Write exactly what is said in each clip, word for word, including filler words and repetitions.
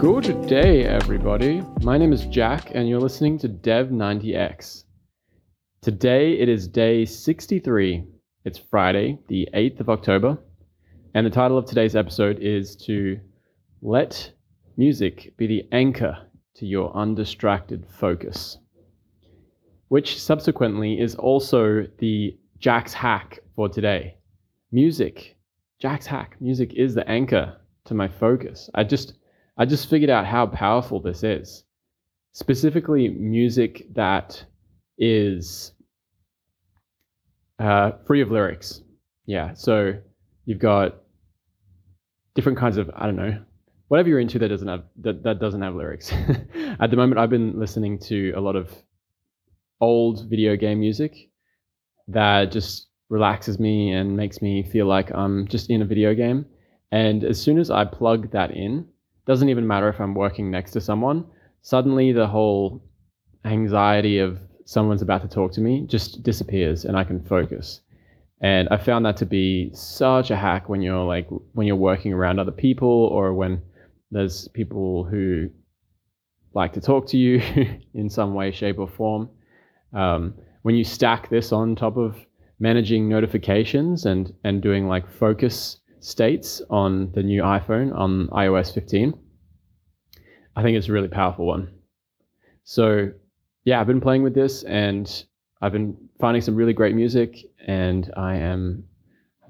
Good day, everybody. My name is Jack, and you're listening to dev ninety x. Today, it is day sixty-three. It's Friday, the eighth of October, and the title of today's episode is to let music be the anchor to your undistracted focus, which subsequently is also the Jack's hack for today. Music, Jack's hack, music is the anchor to my focus. I just I just figured out how powerful this is. Specifically, music that is uh, free of lyrics. Yeah, so you've got different kinds of, I don't know, whatever you're into that doesn't have that, that doesn't have lyrics. At the moment, I've been listening to a lot of old video game music that just relaxes me and makes me feel like I'm just in a video game. And as soon as I plug that in, doesn't even matter if I'm working next to someone, suddenly the whole anxiety of someone's about to talk to me just disappears and I can focus. And I found that to be such a hack when you're like, when you're working around other people or when there's people who like to talk to you in some way, shape or form. Um, when you stack this on top of managing notifications and, and doing like focus states on the new iPhone on i O S fifteen, I think it's a really powerful one. So yeah, I've been playing with this and I've been finding some really great music, and I am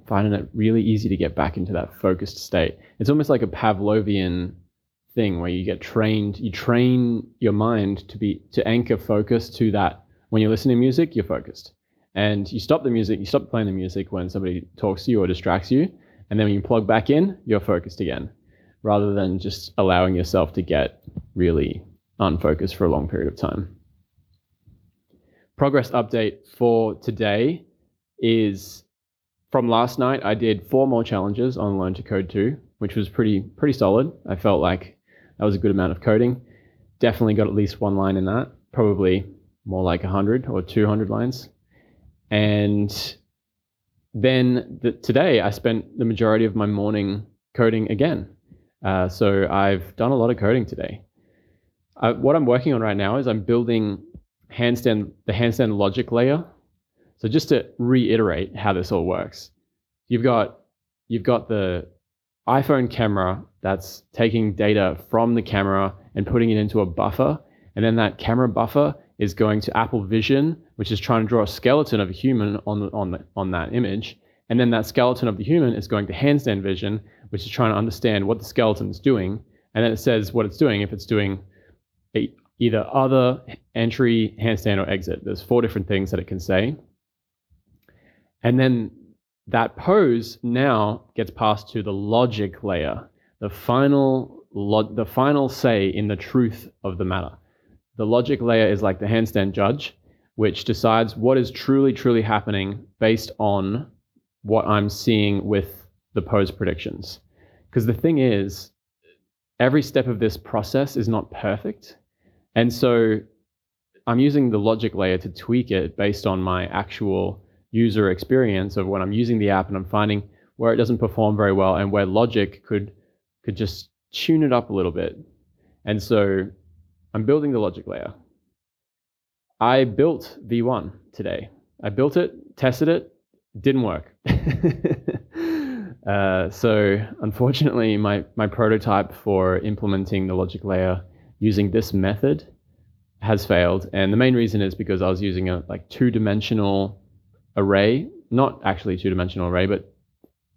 finding it really easy to get back into that focused state. It's almost like a Pavlovian thing where you get trained, you train your mind to be, to anchor focus to that. When you're listening to music, you're focused, and you stop the music, you stop playing the music when somebody talks to you or distracts you. And then when you plug back in, you're focused again, rather than just allowing yourself to get really unfocused for a long period of time. Progress update for today is from last night. I did four more challenges on Learn to Code two, which was pretty pretty solid. I felt like that was a good amount of coding. Definitely got at least one line in that, probably more like one hundred or two hundred lines. And Then the, today I spent the majority of my morning coding again. Uh, so I've done a lot of coding today. Uh, what I'm working on right now is I'm building handstand, the handstand logic layer. So just to reiterate how this all works, you've got, you've got the iPhone camera that's taking data from the camera and putting it into a buffer. And then that camera buffer is going to Apple Vision, which is trying to draw a skeleton of a human on the, on the, on that image. And then that skeleton of the human is going to Handstand Vision, which is trying to understand what the skeleton's doing. And then it says what it's doing, if it's doing a, either other, entry, handstand, or exit. There's four different things that it can say. And then that pose now gets passed to the logic layer, the final log, the final say in the truth of the matter. The logic layer is like the handstand judge, which decides what is truly, truly happening based on what I'm seeing with the pose predictions. Because the thing is, every step of this process is not perfect. And so I'm using the logic layer to tweak it based on my actual user experience of when I'm using the app, and I'm finding where it doesn't perform very well and where logic could, could just tune it up a little bit. And so I'm building the logic layer. I built V one today. I built it, tested it, didn't work. uh, so unfortunately, my, my prototype for implementing the logic layer using this method has failed. And the main reason is because I was using a like two-dimensional array, not actually two-dimensional array, but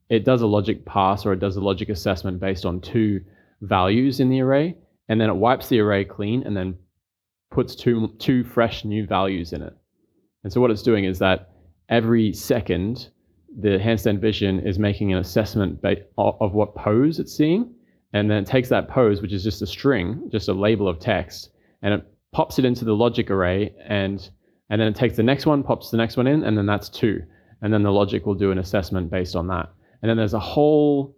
it does a logic pass, or it does a logic assessment based on two values in the array. And then it wipes the array clean and then puts two two fresh new values in it. And so what it's doing is that every second, the handstand vision is making an assessment of what pose it's seeing. And then it takes that pose, which is just a string, just a label of text, and it pops it into the logic array. And, and then it takes the next one, pops the next one in, and then that's two. And then the logic will do an assessment based on that. And then there's a whole,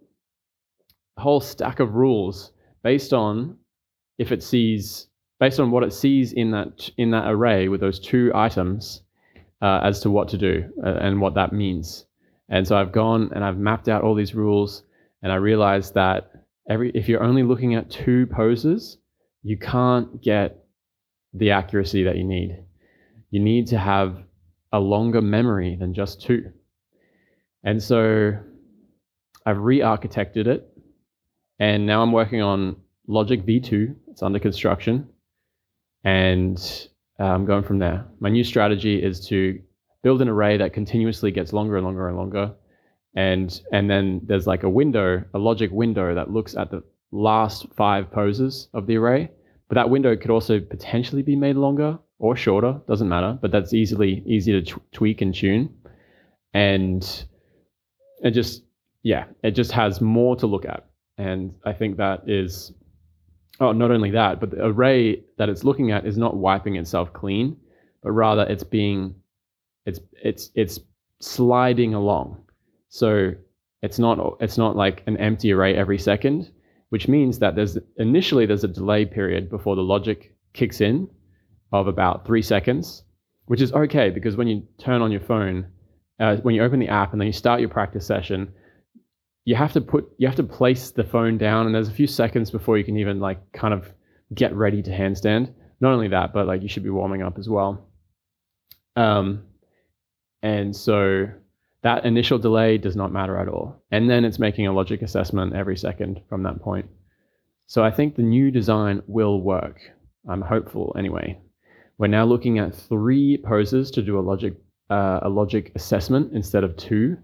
whole stack of rules based on if it sees, based on what it sees in that in that array with those two items, uh, as to what to do and what that means. And so I've gone and I've mapped out all these rules, and I realized that every if you're only looking at two poses, you can't get the accuracy that you need. You need to have a longer memory than just two. And so I've re-architected it, and now I'm working on Logic V two. It's under construction, and I'm going from there. My new strategy is to build an array that continuously gets longer and longer and longer. And and then there's like a window, a logic window that looks at the last five poses of the array. But that window could also potentially be made longer or shorter, doesn't matter. But that's easily easy to t- tweak and tune. And it just, yeah, it just has more to look at. And I think that is, oh, not only that, but the array that it's looking at is not wiping itself clean, but rather it's being, it's it's it's sliding along. So it's not it's not like an empty array every second, which means that there's initially there's a delay period before the logic kicks in of about three seconds, which is okay, because when you turn on your phone, uh, when you open the app and then you start your practice session, you have to put you have to place the phone down, and there's a few seconds before you can even like kind of get ready to handstand. Not only that, but like you should be warming up as well. Um, and so that initial delay does not matter at all. And then it's making a logic assessment every second from that point. So I think the new design will work. I'm hopeful anyway. We're now looking at three poses to do a logic uh, a logic assessment instead of two,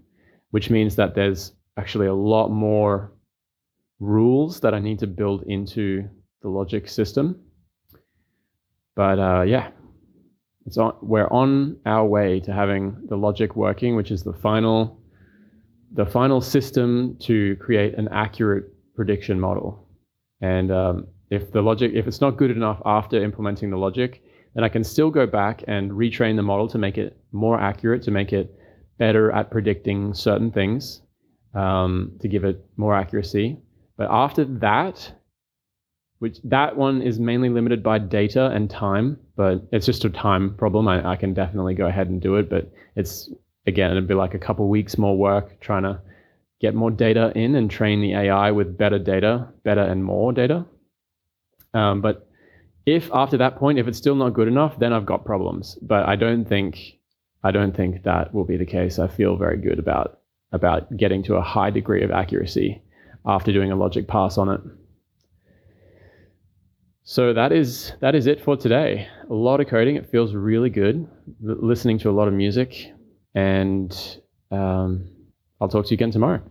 which means that there's actually a lot more rules that I need to build into the logic system. But uh, yeah. It's on, we're on our way to having the logic working, which is the final, the final system to create an accurate prediction model. And um, if the logic, if it's not good enough after implementing the logic, then I can still go back and retrain the model to make it more accurate, to make it better at predicting certain things, um, to give it more accuracy. But after that, which that one is mainly limited by data and time, but it's just a time problem. I, I can definitely go ahead and do it, but it's, again, it'd be like a couple weeks more work trying to get more data in and train the A I with better data, better and more data. Um, but if after that point, if it's still not good enough, then I've got problems. But I don't think, I don't think that will be the case. I feel very good about about getting to a high degree of accuracy after doing a logic pass on it. So that is that is it for today. A lot of coding. It feels really good. L- listening to a lot of music, and um, I'll talk to you again tomorrow.